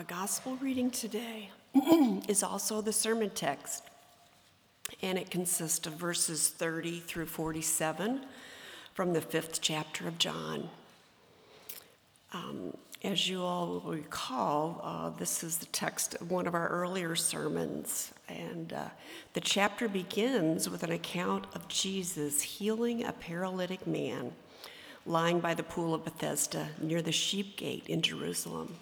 Our gospel reading today is also the sermon text, and it consists of verses 30 through 47 from the 5th chapter of John. As you all will recall, this is the text of one of our earlier sermons, and the chapter begins with an account of Jesus healing a paralytic man lying by the pool of Bethesda near the sheep gate in Jerusalem.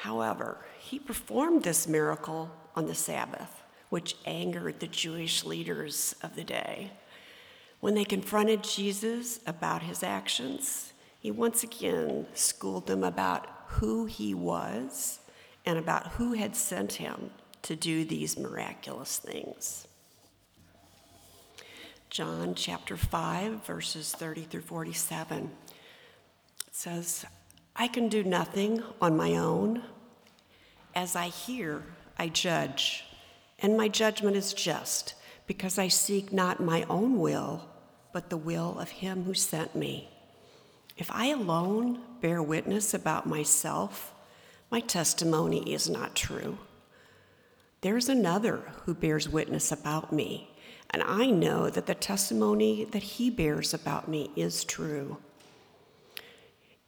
However, he performed this miracle on the Sabbath, which angered the Jewish leaders of the day. When they confronted Jesus about his actions, he once again schooled them about who he was and about who had sent him to do these miraculous things. John chapter 5, verses 30 through 47. It says, "I can do nothing on my own. As I hear, I judge, and my judgment is just, because I seek not my own will, but the will of him who sent me. If I alone bear witness about myself, my testimony is not true. There is another who bears witness about me, and I know that the testimony that he bears about me is true.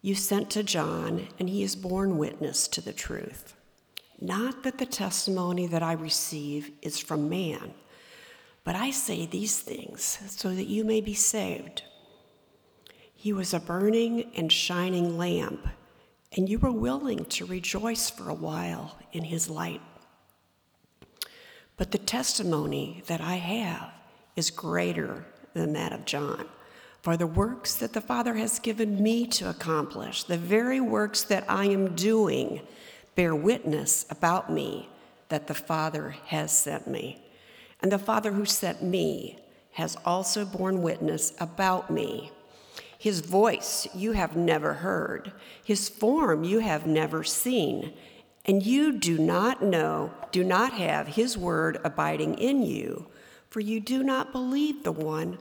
You sent to John, and he is borne witness to the truth. Not that the testimony that I receive is from man, but I say these things so that you may be saved. He was a burning and shining lamp, and you were willing to rejoice for a while in his light. But the testimony that I have is greater than that of John. For the works that the Father has given me to accomplish, the very works that I am doing, bear witness about me that the Father has sent me. And the Father who sent me has also borne witness about me. His voice you have never heard, his form you have never seen, and you do not have his word abiding in you, for you do not believe the one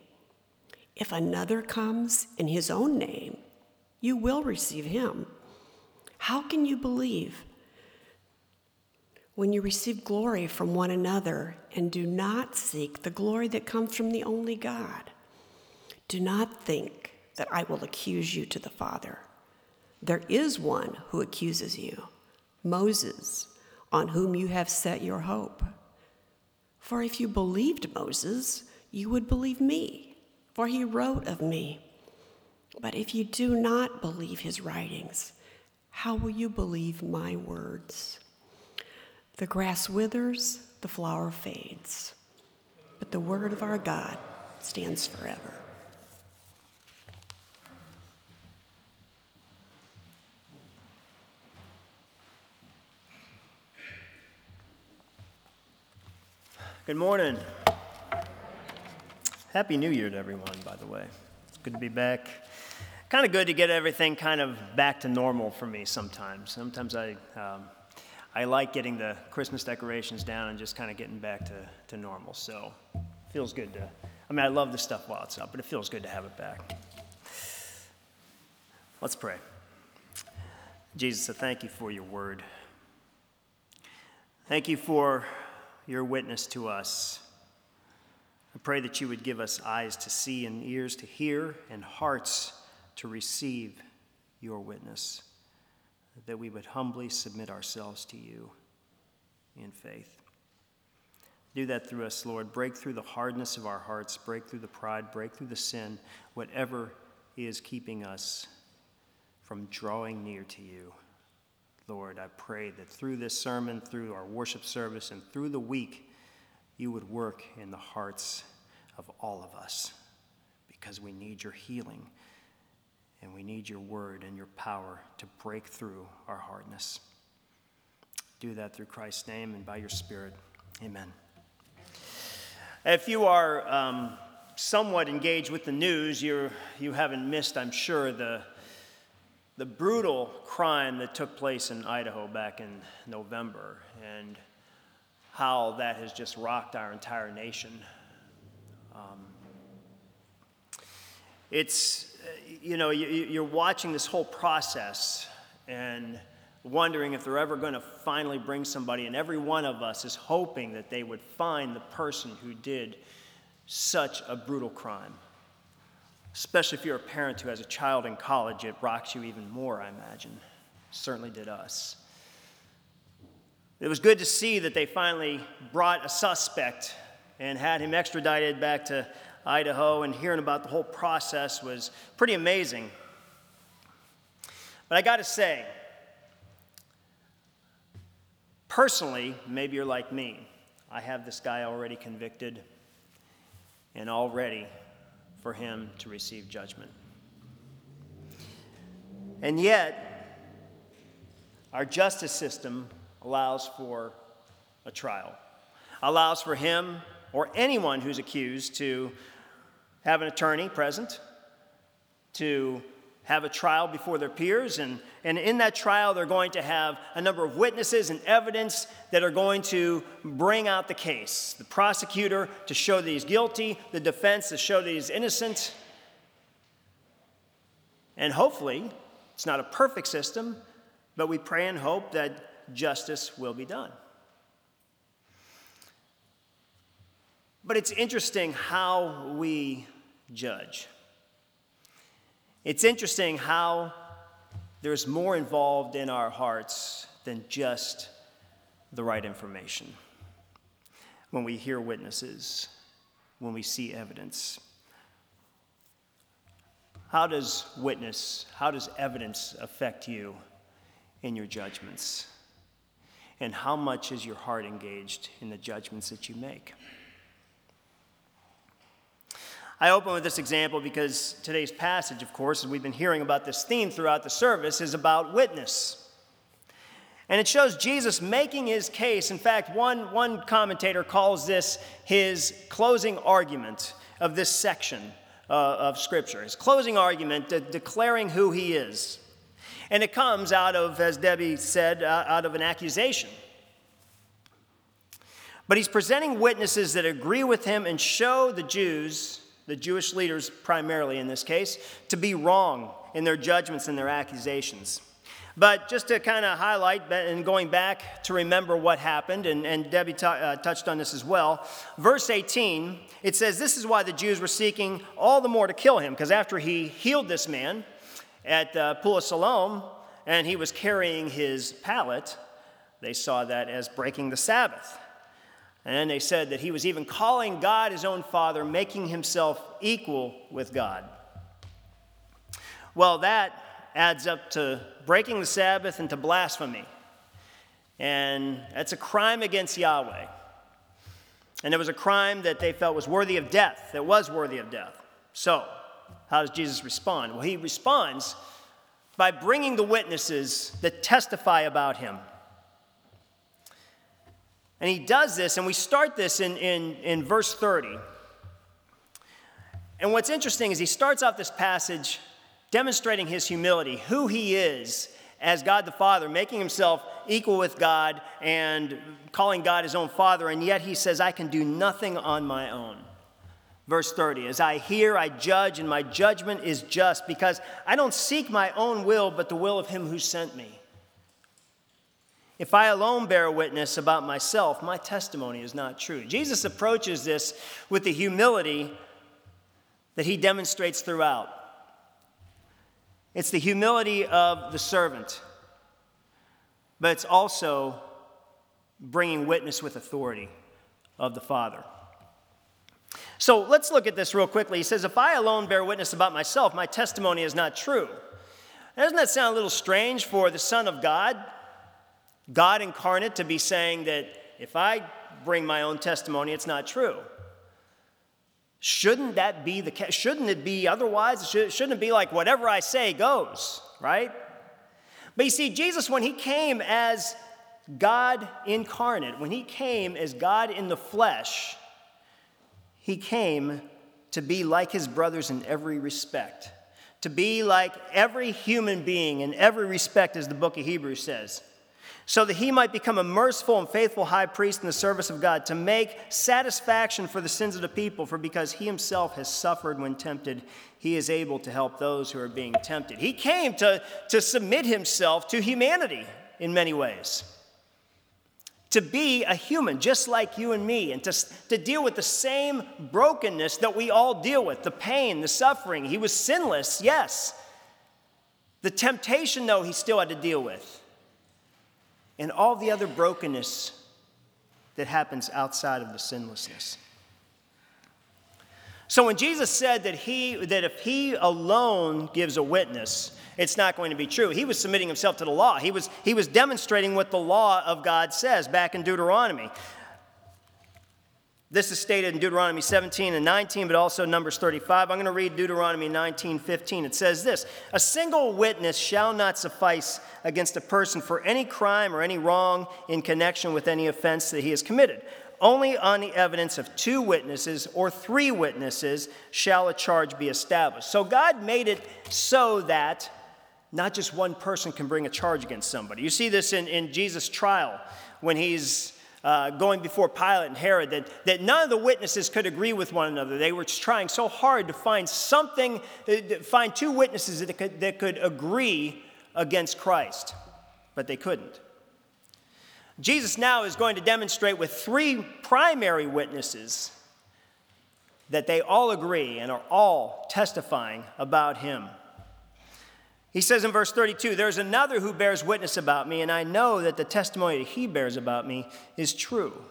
If another comes in his own name, you will receive him. How can you believe when you receive glory from one another and do not seek the glory that comes from the only God? Do not think that I will accuse you to the Father. There is one who accuses you, Moses, on whom you have set your hope. For if you believed Moses, you would believe me, for he wrote of me. But if you do not believe his writings, how will you believe my words? The grass withers, the flower fades, but the word of our God stands forever." Good morning. Happy New Year to everyone, by the way. It's good to be back. Kind of good to get everything kind of back to normal for me sometimes. Sometimes I like getting the Christmas decorations down and just kind of getting back to normal. So it feels good to, I love the stuff while it's up, but it feels good to have it back. Let's pray. Jesus, I thank you for your word. Thank you for your witness to us. I pray that you would give us eyes to see and ears to hear and hearts to receive your witness, that we would humbly submit ourselves to you in faith. Do that through us, Lord. Break through the hardness of our hearts, break through the pride, break through the sin, whatever is keeping us from drawing near to you. Lord, I pray that through this sermon, through our worship service, and through the week, you would work in the hearts of all of us, because we need your healing and we need your word and your power to break through our hardness. do that through Christ's name and by your Spirit. Amen. If you are somewhat engaged with the news, you haven't missed, I'm sure, the brutal crime that took place in Idaho back in November and how that has just rocked our entire nation. It's, you know, you're watching this whole process and wondering if they're ever going to finally bring somebody, and every one of us is hoping that they would find the person who did such a brutal crime. Especially if you're a parent who has a child in college, it rocks you even more, I imagine. Certainly did us. It was good to see that they finally brought a suspect and had him extradited back to Idaho, and hearing about the whole process was pretty amazing. But I got to say, personally, maybe you're like me. I have this guy already convicted and all ready for him to receive judgment. And yet, our justice system allows for a trial, allows for him or anyone who's accused to have an attorney present, to have a trial before their peers, and in that trial they're going to have a number of witnesses and evidence that are going to bring out the case. The prosecutor to show that he's guilty, the defense to show that he's innocent. And hopefully, it's not a perfect system, but we pray and hope that justice will be done. But it's interesting how we judge. It's interesting how there's more involved in our hearts than just the right information. When we hear witnesses, when we see evidence, how does evidence affect you in your judgments? And how much is your heart engaged in the judgments that you make? I open with this example because today's passage, of course, as we've been hearing about this theme throughout the service, is about witness. And it shows Jesus making his case. In fact, one commentator calls this his closing argument of this section of Scripture, his closing argument declaring who he is. And it comes out of, as Debbie said, out of an accusation. But he's presenting witnesses that agree with him and show the Jews, the Jewish leaders primarily in this case, to be wrong in their judgments and their accusations. But just to kind of highlight, and going back to remember what happened, and Debbie touched on this as well, verse 18, it says, this is why the Jews were seeking all the more to kill him, because after he healed this man at the Pool of Siloam, and he was carrying his pallet, they saw that as breaking the Sabbath. And they said that he was even calling God his own Father, making himself equal with God. Well, that adds up to breaking the Sabbath and to blasphemy. And that's a crime against Yahweh. And it was a crime that they felt was worthy of death, that was worthy of death. So, how does Jesus respond? Well, he responds by bringing the witnesses that testify about him. And he does this, and we start this in verse 30. And what's interesting is he starts off this passage demonstrating his humility, who he is as God the Father, making himself equal with God and calling God his own Father, and yet he says, I can do nothing on my own. Verse 30, as I hear, I judge, and my judgment is just, because I don't seek my own will, but the will of him who sent me. If I alone bear witness about myself, my testimony is not true. Jesus approaches this with the humility that he demonstrates throughout. It's the humility of the servant, but it's also bringing witness with authority of the Father. So let's look at this real quickly. He says, if I alone bear witness about myself, my testimony is not true. Now, doesn't that sound a little strange for the Son of God? God incarnate to be saying that if I bring my own testimony, it's not true. Shouldn't that be the case? Shouldn't it be otherwise? Shouldn't it be like whatever I say goes, right? But you see, Jesus, when he came as God incarnate, when he came as God in the flesh, he came to be like his brothers in every respect, to be like every human being in every respect, as the book of Hebrews says, so that he might become a merciful and faithful high priest in the service of God, to make satisfaction for the sins of the people, for because he himself has suffered when tempted, he is able to help those who are being tempted. He came to submit himself to humanity in many ways, to be a human just like you and me, and to deal with the same brokenness that we all deal with, the pain, the suffering. He was sinless, yes. The temptation, though, he still had to deal with, and all the other brokenness that happens outside of the sinlessness. So when Jesus said that if he alone gives a witness, it's not going to be true, he was submitting himself to the law. He was demonstrating what the law of God says back in Deuteronomy. This is stated in Deuteronomy 17 and 19, but also Numbers 35. I'm going to read Deuteronomy 19:15. It says this: "A single witness shall not suffice against a person for any crime or any wrong in connection with any offense that he has committed. Only on the evidence of two witnesses or three witnesses shall a charge be established." So God made it so that not just one person can bring a charge against somebody. You see this in Jesus' trial when he's going before Pilate and Herod, that none of the witnesses could agree with one another. They were trying so hard to find two witnesses that could agree against Christ, but they couldn't. Jesus now is going to demonstrate with three primary witnesses that they all agree and are all testifying about him. He says in verse 32, "There's another who bears witness about me, and I know that the testimony that he bears about me is true."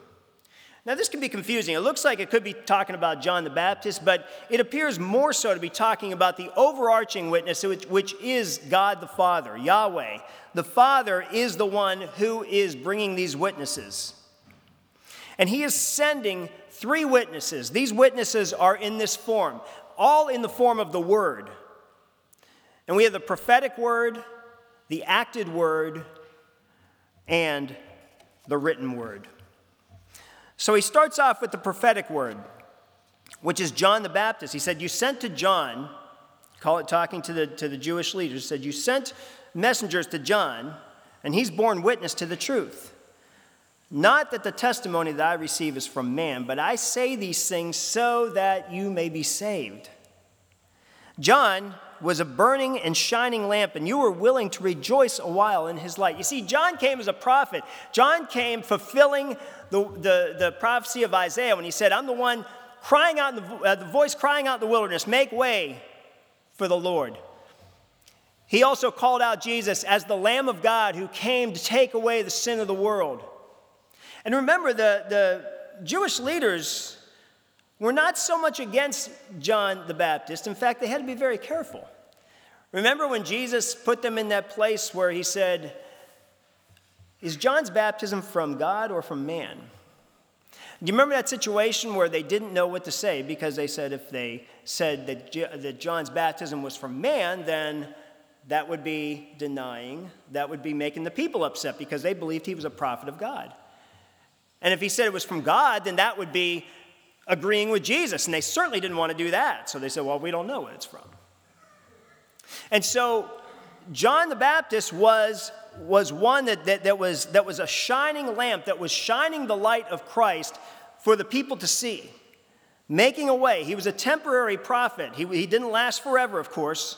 Now, this can be confusing. It looks like it could be talking about John the Baptist, but it appears more so to be talking about the overarching witness, which is God the Father, Yahweh. The Father is the one who is bringing these witnesses. And he is sending three witnesses. These witnesses are in this form, all in the form of the Word. And we have the prophetic word, the acted word, and the written word. So he starts off with the prophetic word, which is John the Baptist. He said, "You sent to John," talking to the Jewish leaders, said, "You sent messengers to John, and he's borne witness to the truth. Not that the testimony that I receive is from man, but I say these things so that you may be saved. John was a burning and shining lamp, and you were willing to rejoice a while in his light." You see, John came as a prophet. John came fulfilling the prophecy of Isaiah when he said, "I'm the one crying out, the voice crying out in the wilderness, make way for the Lord." He also called out Jesus as the Lamb of God who came to take away the sin of the world. And remember, the Jewish leaders were not so much against John the Baptist. In fact, they had to be very careful. Remember when Jesus put them in that place where he said, "Is John's baptism from God or from man?" Do you remember that situation where they didn't know what to say, because they said if they said that John's baptism was from man, then that would be denying, that would be making the people upset because they believed he was a prophet of God. And if he said it was from God, then that would be agreeing with Jesus, and they certainly didn't want to do that. So they said, "Well, we don't know what it's from." And so John the Baptist was one that was a shining lamp that was shining the light of Christ for the people to see, making a way. He was a temporary prophet. He didn't last forever, of course,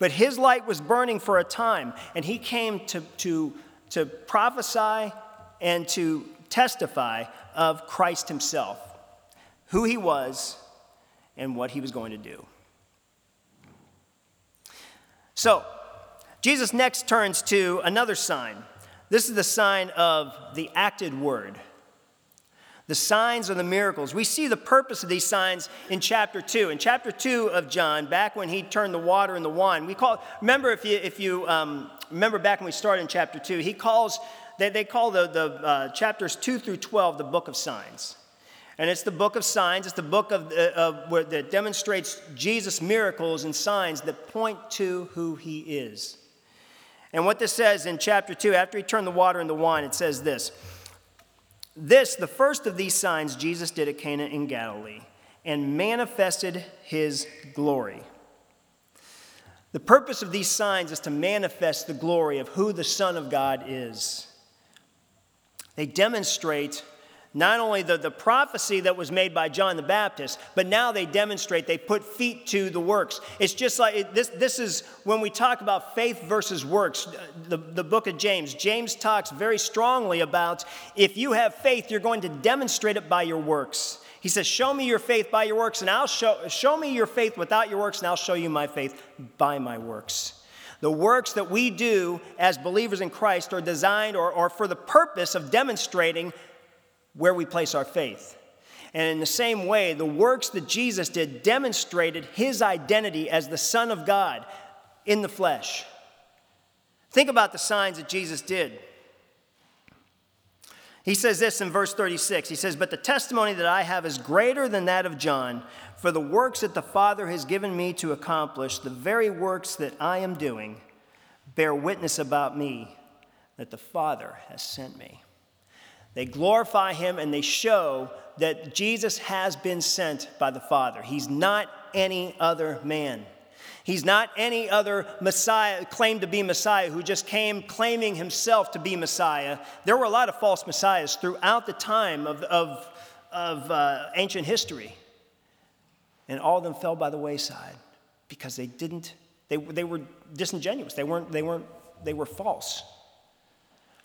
but his light was burning for a time, and he came to prophesy and to testify of Christ himself, who he was, and what he was going to do. So, Jesus next turns to another sign. This is the sign of the acted word. The signs are the miracles. We see the purpose of these signs in chapter 2. In chapter 2 of John, back when he turned the water and the wine, remember if you remember back when we started in chapter 2, he calls, they call the chapters 2 through 12 the book of signs. And it's the book of signs. It's the book where that demonstrates Jesus' miracles and signs that point to who he is. And what this says in chapter 2, after he turned the water into wine, it says this. This, the first of these signs, Jesus did at Cana in Galilee and manifested his glory. The purpose of these signs is to manifest the glory of who the Son of God is. They demonstrate not only the prophecy that was made by John the Baptist, but now they demonstrate, they put feet to the works. It's just like, this is, when we talk about faith versus works, the book of James. James talks very strongly about, if you have faith, you're going to demonstrate it by your works. He says, show me your faith by your works, and I'll show me your faith without your works, and I'll show you my faith by my works. The works that we do as believers in Christ are designed or for the purpose of demonstrating where we place our faith. And in the same way, the works that Jesus did demonstrated his identity as the Son of God in the flesh. Think about the signs that Jesus did. He says this in verse 36. He says, but the testimony that I have is greater than that of John, for the works that the Father has given me to accomplish, the very works that I am doing, bear witness about me that the Father has sent me. They glorify him and they show that Jesus has been sent by the Father. He's not any other man. He's not any other Messiah, claimed to be Messiah, who just came claiming himself to be Messiah. There were a lot of false messiahs throughout the time of ancient history. And all of them fell by the wayside because they were disingenuous. They were false.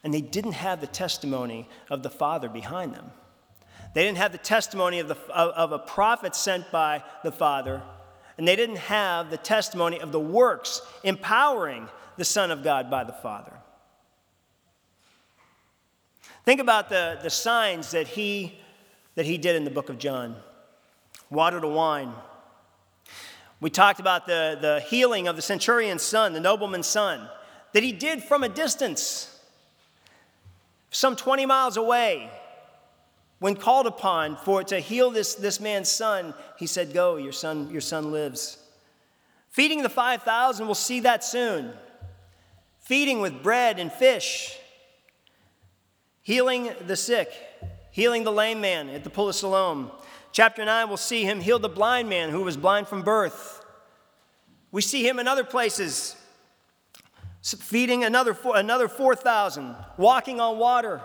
And they didn't have the testimony of the Father behind them. They didn't have the testimony of a prophet sent by the Father. And they didn't have the testimony of the works empowering the Son of God by the Father. Think about the signs that he did in the book of John. Water to wine. We talked about the healing of the centurion's son, the nobleman's son, that he did from a distance, some 20 miles away. When called upon to heal this man's son, he said, go, your son lives. Feeding the 5,000, we'll see that soon. Feeding with bread and fish. Healing the sick. Healing the lame man at the pool of Siloam. Chapter 9, we'll see him heal the blind man who was blind from birth. We see him in other places, feeding another 4,000, walking on water.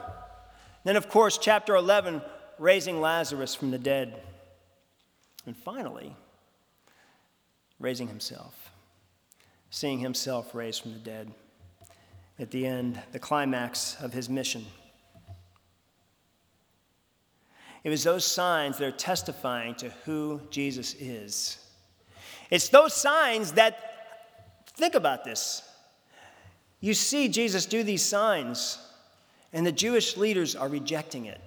Then, of course, chapter 11, raising Lazarus from the dead. And finally, raising himself, seeing himself raised from the dead. At the end, the climax of his mission. It was those signs that are testifying to who Jesus is. It's those signs that, think about this. You see Jesus do these signs, and the Jewish leaders are rejecting it.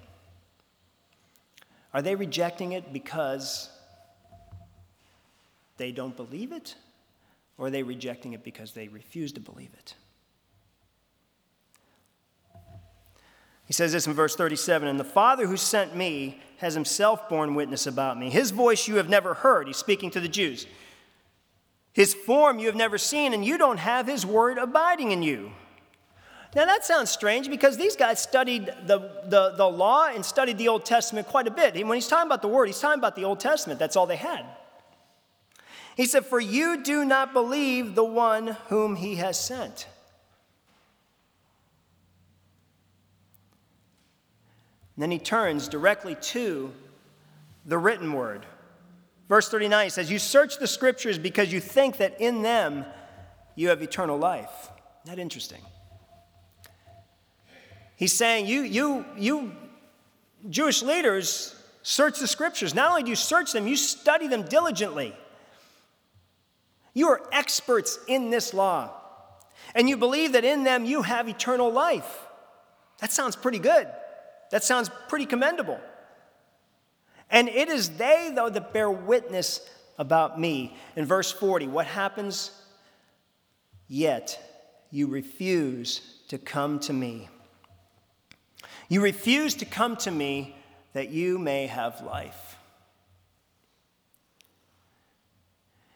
Are they rejecting it because they don't believe it? Or are they rejecting it because they refuse to believe it? He says this in verse 37, and the Father who sent me has himself borne witness about me. His voice you have never heard. He's speaking to the Jews. His form you have never seen, and you don't have his word abiding in you. Now that sounds strange because these guys studied the law and studied the Old Testament quite a bit. When he's talking about the word, he's talking about the Old Testament. That's all they had. He said, for you do not believe the one whom he has sent. And then he turns directly to the written word. Verse 39 says, you search the scriptures because you think that in them you have eternal life. Isn't that interesting? He's saying, you Jewish leaders, search the scriptures. Not only do you search them, you study them diligently. You are experts in this law. And you believe that in them you have eternal life. That sounds pretty good. That sounds pretty commendable. And it is they, though, that bear witness about me. In verse 40, what happens? Yet you refuse to come to me. You refuse to come to me that you may have life.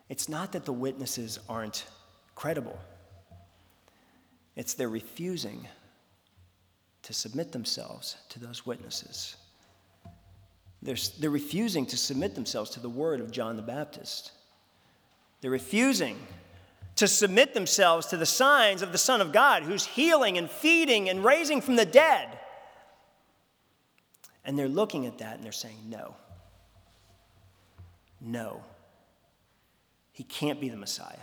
It's not that the witnesses aren't credible. It's their refusing to submit themselves to those witnesses. They're refusing to submit themselves to the word of John the Baptist. They're refusing to submit themselves to the signs of the Son of God, who's healing and feeding and raising from the dead. And they're looking at that and they're saying, no. No. He can't be the Messiah.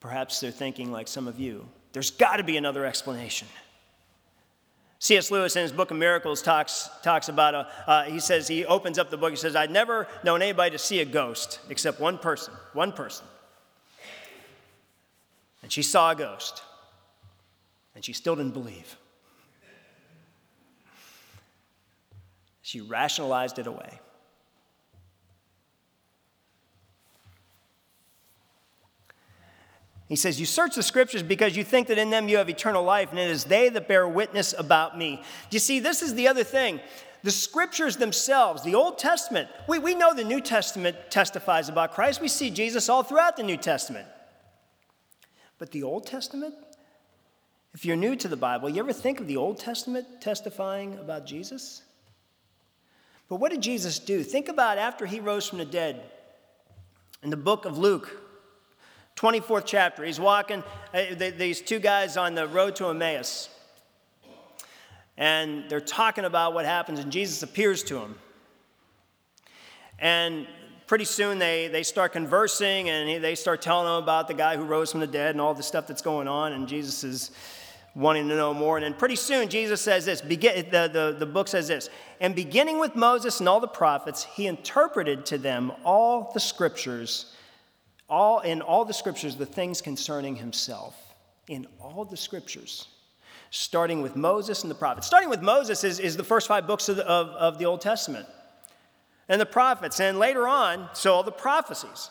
Perhaps they're thinking like some of you, there's got to be another explanation. C.S. Lewis in his book of Miracles talks about, he says, he opens up the book, he says, I'd never known anybody to see a ghost except one person. And she saw a ghost. And she still didn't believe. She rationalized it away. He says, you search the scriptures because you think that in them you have eternal life, and it is they that bear witness about me. You see, this is the other thing. The scriptures themselves, the Old Testament, we know the New Testament testifies about Christ. We see Jesus all throughout the New Testament. But the Old Testament, if you're new to the Bible, you ever think of the Old Testament testifying about Jesus? But what did Jesus do? Think about after he rose from the dead. In the book of Luke, 24th chapter, he's walking, these two guys on the road to Emmaus. And they're talking about what happens, and Jesus appears to them. And pretty soon they start conversing, and they start telling them about the guy who rose from the dead and all the stuff that's going on, and Jesus is wanting to know more. And then pretty soon Jesus says this, the book says this, and beginning with Moses and all the prophets, he interpreted to them all the scriptures. In all the scriptures, the things concerning himself. In all the scriptures, starting with Moses and the prophets. Starting with Moses is the first five books of the Old Testament. And the prophets. And later on, so all the prophecies.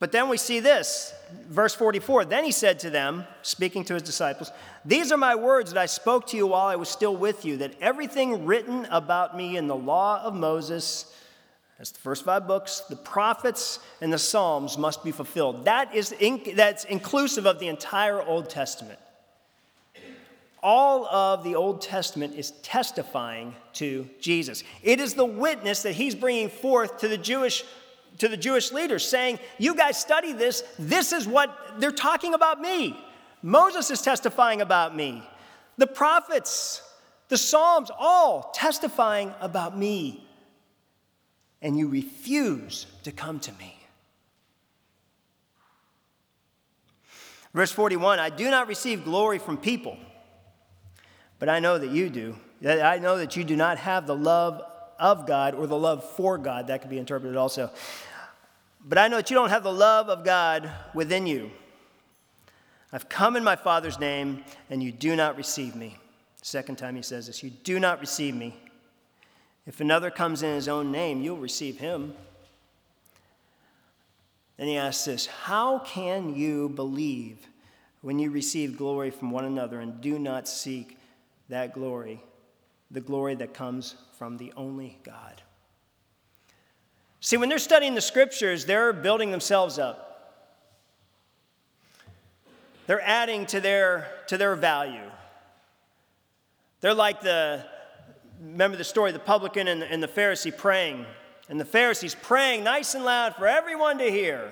But then we see this, verse 44. Then he said to them, speaking to his disciples, these are my words that I spoke to you while I was still with you, that everything written about me in the law of Moses, that's the first five books, the prophets, and the Psalms must be fulfilled. That's inclusive of the entire Old Testament. All of the Old Testament is testifying to Jesus. It is the witness that he's bringing forth to the Jewish leaders, saying, you guys study this. This is what they're talking about me. Moses is testifying about me. The prophets, the Psalms, all testifying about me. And you refuse to come to me. Verse 41, I do not receive glory from people, but I know that you do. I know that you do not have the love of God or the love for God. That could be interpreted also. But I know that you don't have the love of God within you. I've come in my Father's name, and you do not receive me. Second time he says this, you do not receive me. If another comes in his own name, you'll receive him. Then he asks this, how can you believe when you receive glory from one another and do not seek that glory, the glory that comes from the only God? See, when they're studying the scriptures, they're building themselves up. They're adding to their value. They're like Remember the story of the publican and the Pharisee praying. And the Pharisee's praying nice and loud for everyone to hear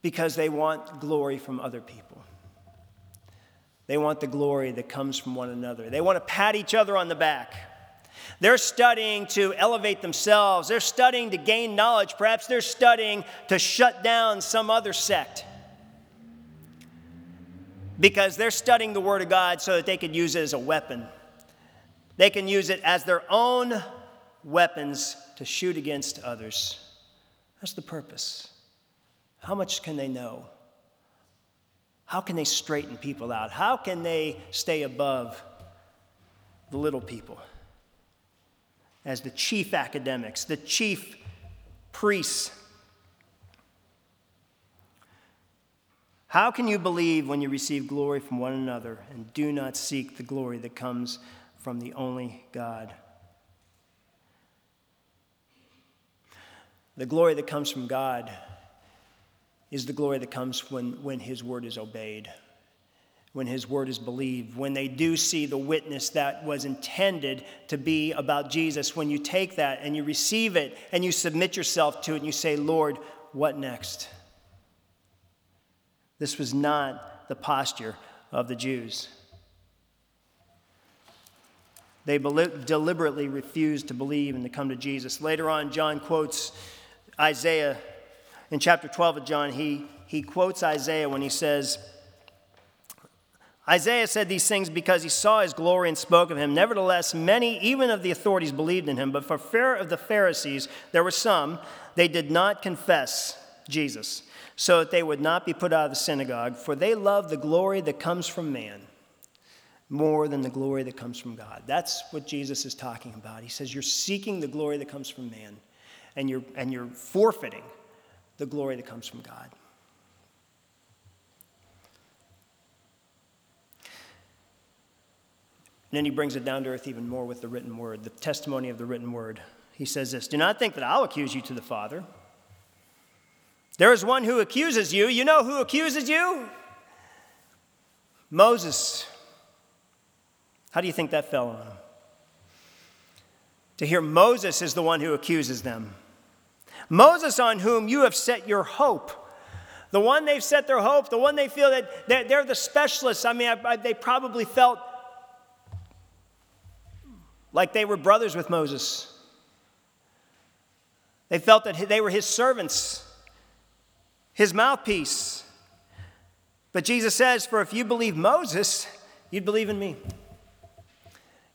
because they want glory from other people. They want the glory that comes from one another. They want to pat each other on the back. They're studying to elevate themselves. They're studying to gain knowledge. Perhaps they're studying to shut down some other sect, because they're studying the Word of God so that they could use it as a weapon. They can use it as their own weapons to shoot against others. That's the purpose. How much can they know? How can they straighten people out? How can they stay above the little people? As the chief academics, the chief priests. How can you believe when you receive glory from one another and do not seek the glory that comes from the only God? The glory that comes from God is the glory that comes when his word is obeyed, when his word is believed, when they do see the witness that was intended to be about Jesus, when you take that and you receive it and you submit yourself to it and you say, Lord, what next? This was not the posture of the Jews. They deliberately refused to believe and to come to Jesus. Later on, John quotes Isaiah. In chapter 12 of John, he quotes Isaiah when he says, Isaiah said these things because he saw his glory and spoke of him. Nevertheless, many, even of the authorities, believed in him. But for fear of the Pharisees, there were some, they did not confess Jesus, so that they would not be put out of the synagogue. For they love the glory that comes from man more than the glory that comes from God. That's what Jesus is talking about. He says you're seeking the glory that comes from man, and you're forfeiting the glory that comes from God. And then he brings it down to earth even more with the written word, the testimony of the written word. He says this, do not think that I'll accuse you to the Father. There is one who accuses you. You know who accuses you? Moses. How do you think that fell on them? To hear Moses is the one who accuses them. Moses, on whom you have set your hope. The one they've set their hope, the one they feel that they're the specialists. I mean, they probably felt like they were brothers with Moses. They felt that they were his servants, his mouthpiece. But Jesus says, for if you believe Moses, you'd believe in me.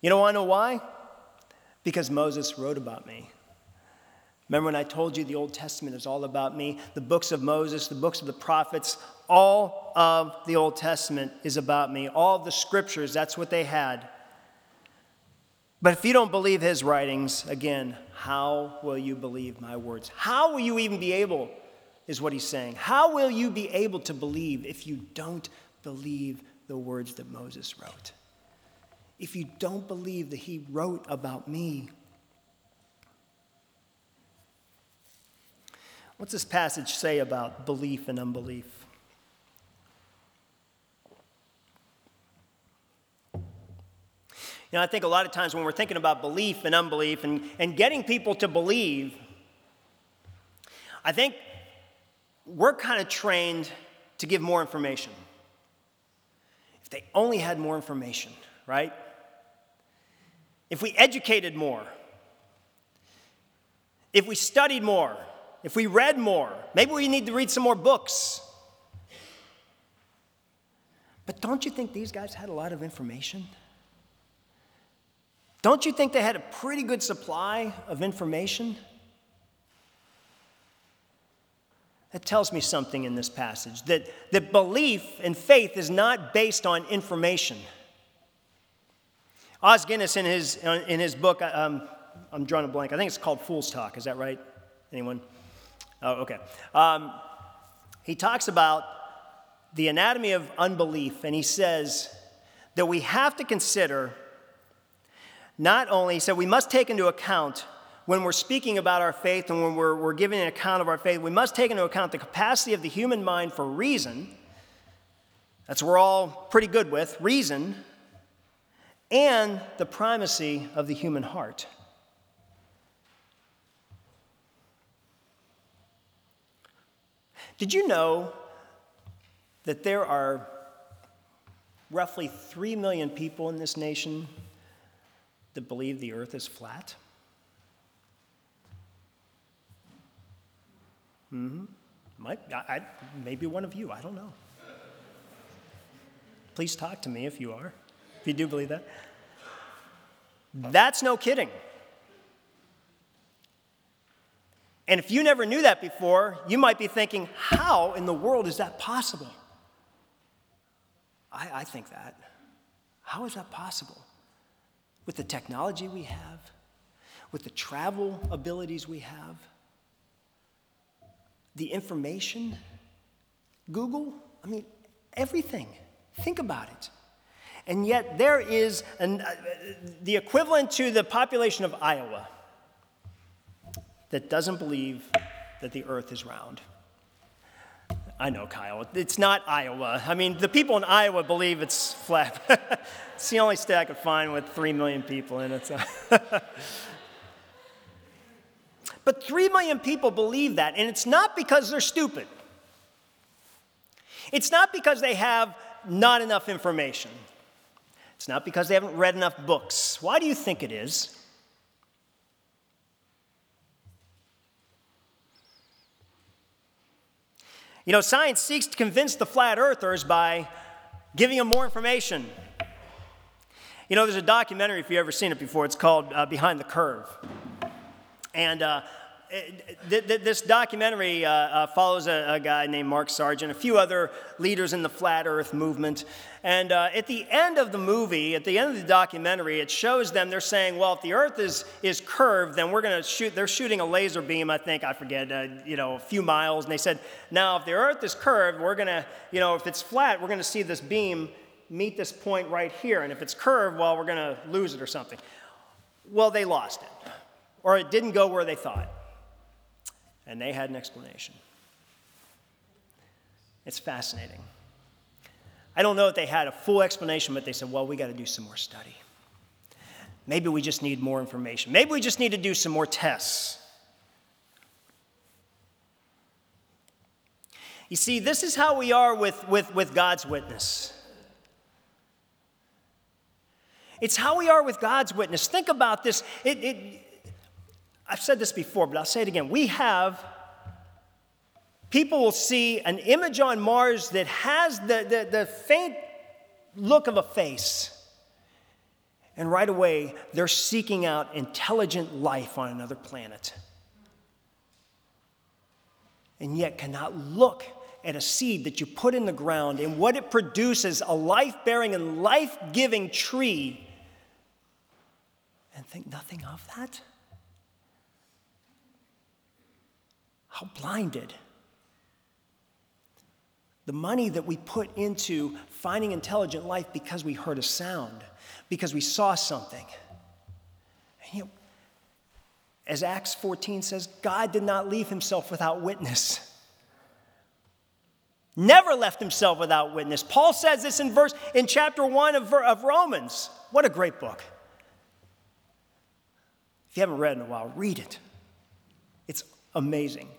You don't want to know why? Because Moses wrote about me. Remember when I told you the Old Testament is all about me? The books of Moses, the books of the prophets, all of the Old Testament is about me. All of the scriptures, that's what they had. But if you don't believe his writings, again, how will you believe my words? How will you even be able, is what he's saying. How will you be able to believe if you don't believe the words that Moses wrote? If you don't believe that he wrote about me. What's this passage say about belief and unbelief? You know, I think a lot of times when we're thinking about belief and unbelief and getting people to believe, I think we're kind of trained to give more information. If they only had more information, right? If we educated more, if we studied more, if we read more, maybe we need to read some more books. But don't you think these guys had a lot of information? Don't you think they had a pretty good supply of information? That tells me something in this passage, that belief and faith is not based on information. Oz Guinness in his book, I'm drawing a blank, I think it's called Fool's Talk, is that right? Anyone? Oh, okay. He talks about the anatomy of unbelief, and he says that we have to consider not only, he said we must take into account when we're speaking about our faith and when we're giving an account of our faith, we must take into account the capacity of the human mind for reason. That's what we're all pretty good with, reason, and the primacy of the human heart. Did you know that there are roughly 3 million people in this nation that believe the earth is flat? Mm-hmm. Maybe one of you, I don't know. Please talk to me if you are, if you do believe that. That's no kidding. And if you never knew that before, you might be thinking, how in the world is that possible? I think that. How is that possible? With the technology we have, with the travel abilities we have, the information, Google, I mean, everything. Think about it. And yet there is the equivalent to the population of Iowa that doesn't believe that the earth is round. I know, Kyle. It's not Iowa. I mean, the people in Iowa believe it's flat. It's the only state I could find with 3 million people in it. But 3 million people believe that, and it's not because they're stupid. It's not because they have not enough information. It's not because they haven't read enough books. Why do you think it is? You know, science seeks to convince the flat earthers by giving them more information. You know, there's a documentary, if you've ever seen it before, it's called Behind the Curve. And this documentary follows a guy named Mark Sargent, a few other leaders in the flat earth movement. And at the end of the movie, at the end of the documentary, it shows them, they're saying, well, if the earth is curved, then we're going to shoot, they're shooting a laser beam, I think, I forget, a few miles. And they said, now, if the earth is curved, we're going to, you know, if it's flat, we're going to see this beam meet this point right here. And if it's curved, well, we're going to lose it or something. Well, they lost it. Or it didn't go where they thought. And they had an explanation. It's fascinating. I don't know if they had a full explanation, but they said, well, we got to do some more study. Maybe we just need more information. Maybe we just need to do some more tests. You see, this is how we are with God's witness. It's how we are with God's witness. Think about this. I've said this before, but I'll say it again. People will see an image on Mars that has the faint look of a face. And right away, they're seeking out intelligent life on another planet. And yet cannot look at a seed that you put in the ground and what it produces, a life-bearing and life-giving tree, and think nothing of that? How blinded. The money that we put into finding intelligent life because we heard a sound, because we saw something. And yet, as Acts 14 says, God did not leave himself without witness. Never left himself without witness. Paul says this in chapter 1 of Romans. What a great book. If you haven't read it in a while, read it. It's amazing.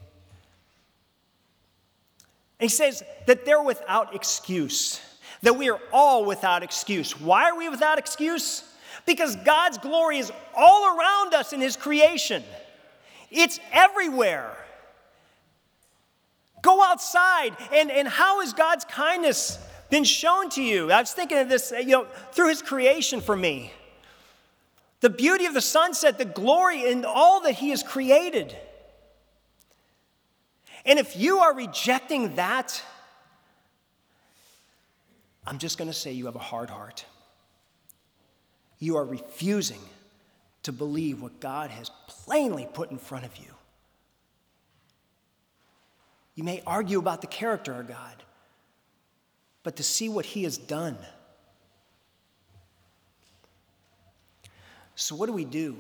And he says that they're without excuse, that we are all without excuse. Why are we without excuse? Because God's glory is all around us in his creation. It's everywhere. Go outside, and how has God's kindness been shown to you? I was thinking of this, through his creation for me. The beauty of the sunset, the glory in all that he has created. And if you are rejecting that, I'm just going to say you have a hard heart. You are refusing to believe what God has plainly put in front of you. You may argue about the character of God, but to see what he has done. So what do we do?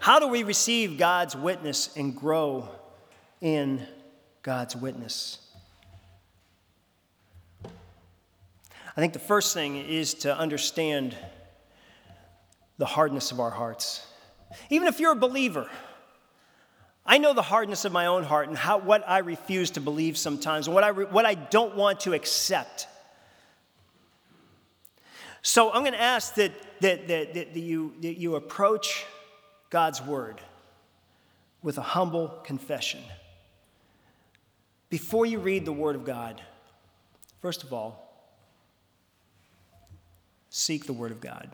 How do we receive God's witness and grow in God's witness? I think the first thing is to understand the hardness of our hearts. Even if you're a believer, I know the hardness of my own heart and what I refuse to believe sometimes, and what I don't want to accept. So I'm going to ask that you approach God's word with a humble confession. Before you read the Word of God, first of all, seek the Word of God.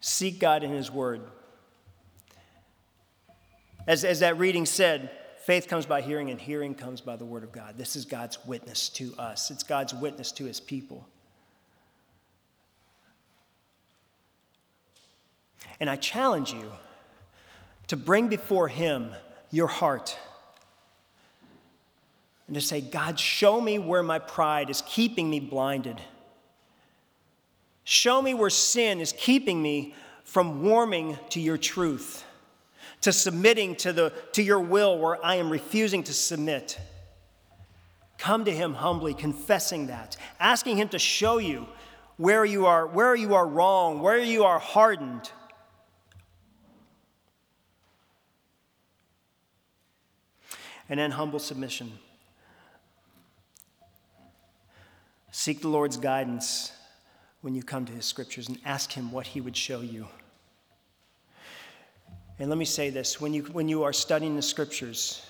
Seek God in his Word. As that reading said, faith comes by hearing, and hearing comes by the Word of God. This is God's witness to us. It's God's witness to his people. And I challenge you to bring before him your heart. And to say, God, show me where my pride is keeping me blinded. Show me where sin is keeping me from warming to your truth, to submitting to your will where I am refusing to submit. Come to him humbly, confessing that, asking him to show you where you are wrong, where you are hardened. And then humble submission. Seek the Lord's guidance when you come to his scriptures and ask him what he would show you. And let me say this, when you are studying the scriptures,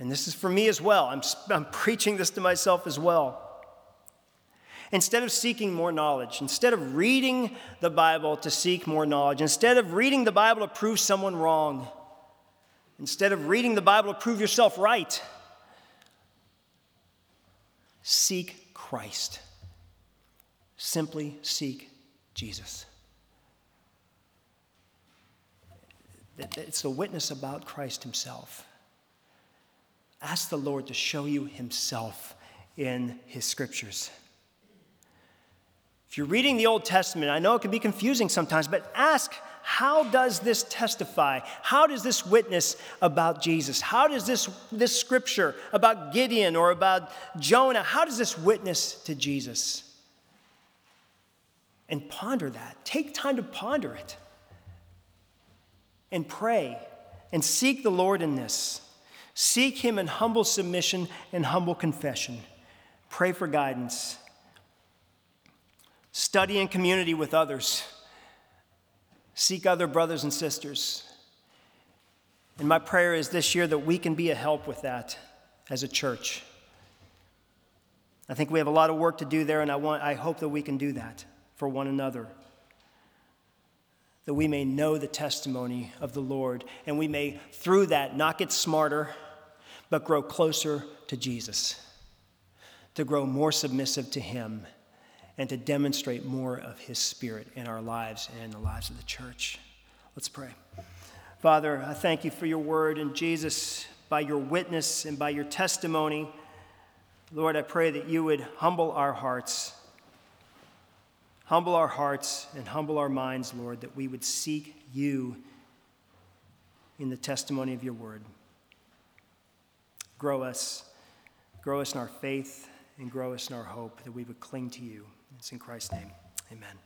and this is for me as well, I'm preaching this to myself as well. Instead of seeking more knowledge, instead of reading the Bible to seek more knowledge, instead of reading the Bible to prove someone wrong, instead of reading the Bible to prove yourself right, seek Christ. Simply seek Jesus. It's the witness about Christ himself. Ask the Lord to show you himself in his scriptures. If you're reading the Old Testament, I know it can be confusing sometimes, but ask, how does this testify? How does this witness about Jesus? How does this scripture about Gideon or about Jonah, how does this witness to Jesus? And ponder that. Take time to ponder it. And pray and seek the Lord in this. Seek him in humble submission and humble confession. Pray for guidance. Study in community with others. Seek other brothers and sisters. And my prayer is this year that we can be a help with that as a church. I think we have a lot of work to do there, and I hope that we can do that for one another, that we may know the testimony of the Lord, and we may, through that, not get smarter, but grow closer to Jesus, to grow more submissive to him, and to demonstrate more of his Spirit in our lives and in the lives of the church. Let's pray. Father, I thank you for your word, and Jesus, by your witness and by your testimony, Lord, I pray that you would humble our hearts and humble our minds, Lord, that we would seek you in the testimony of your word. Grow us in our faith and grow us in our hope that we would cling to you. It's in Christ's name. Amen.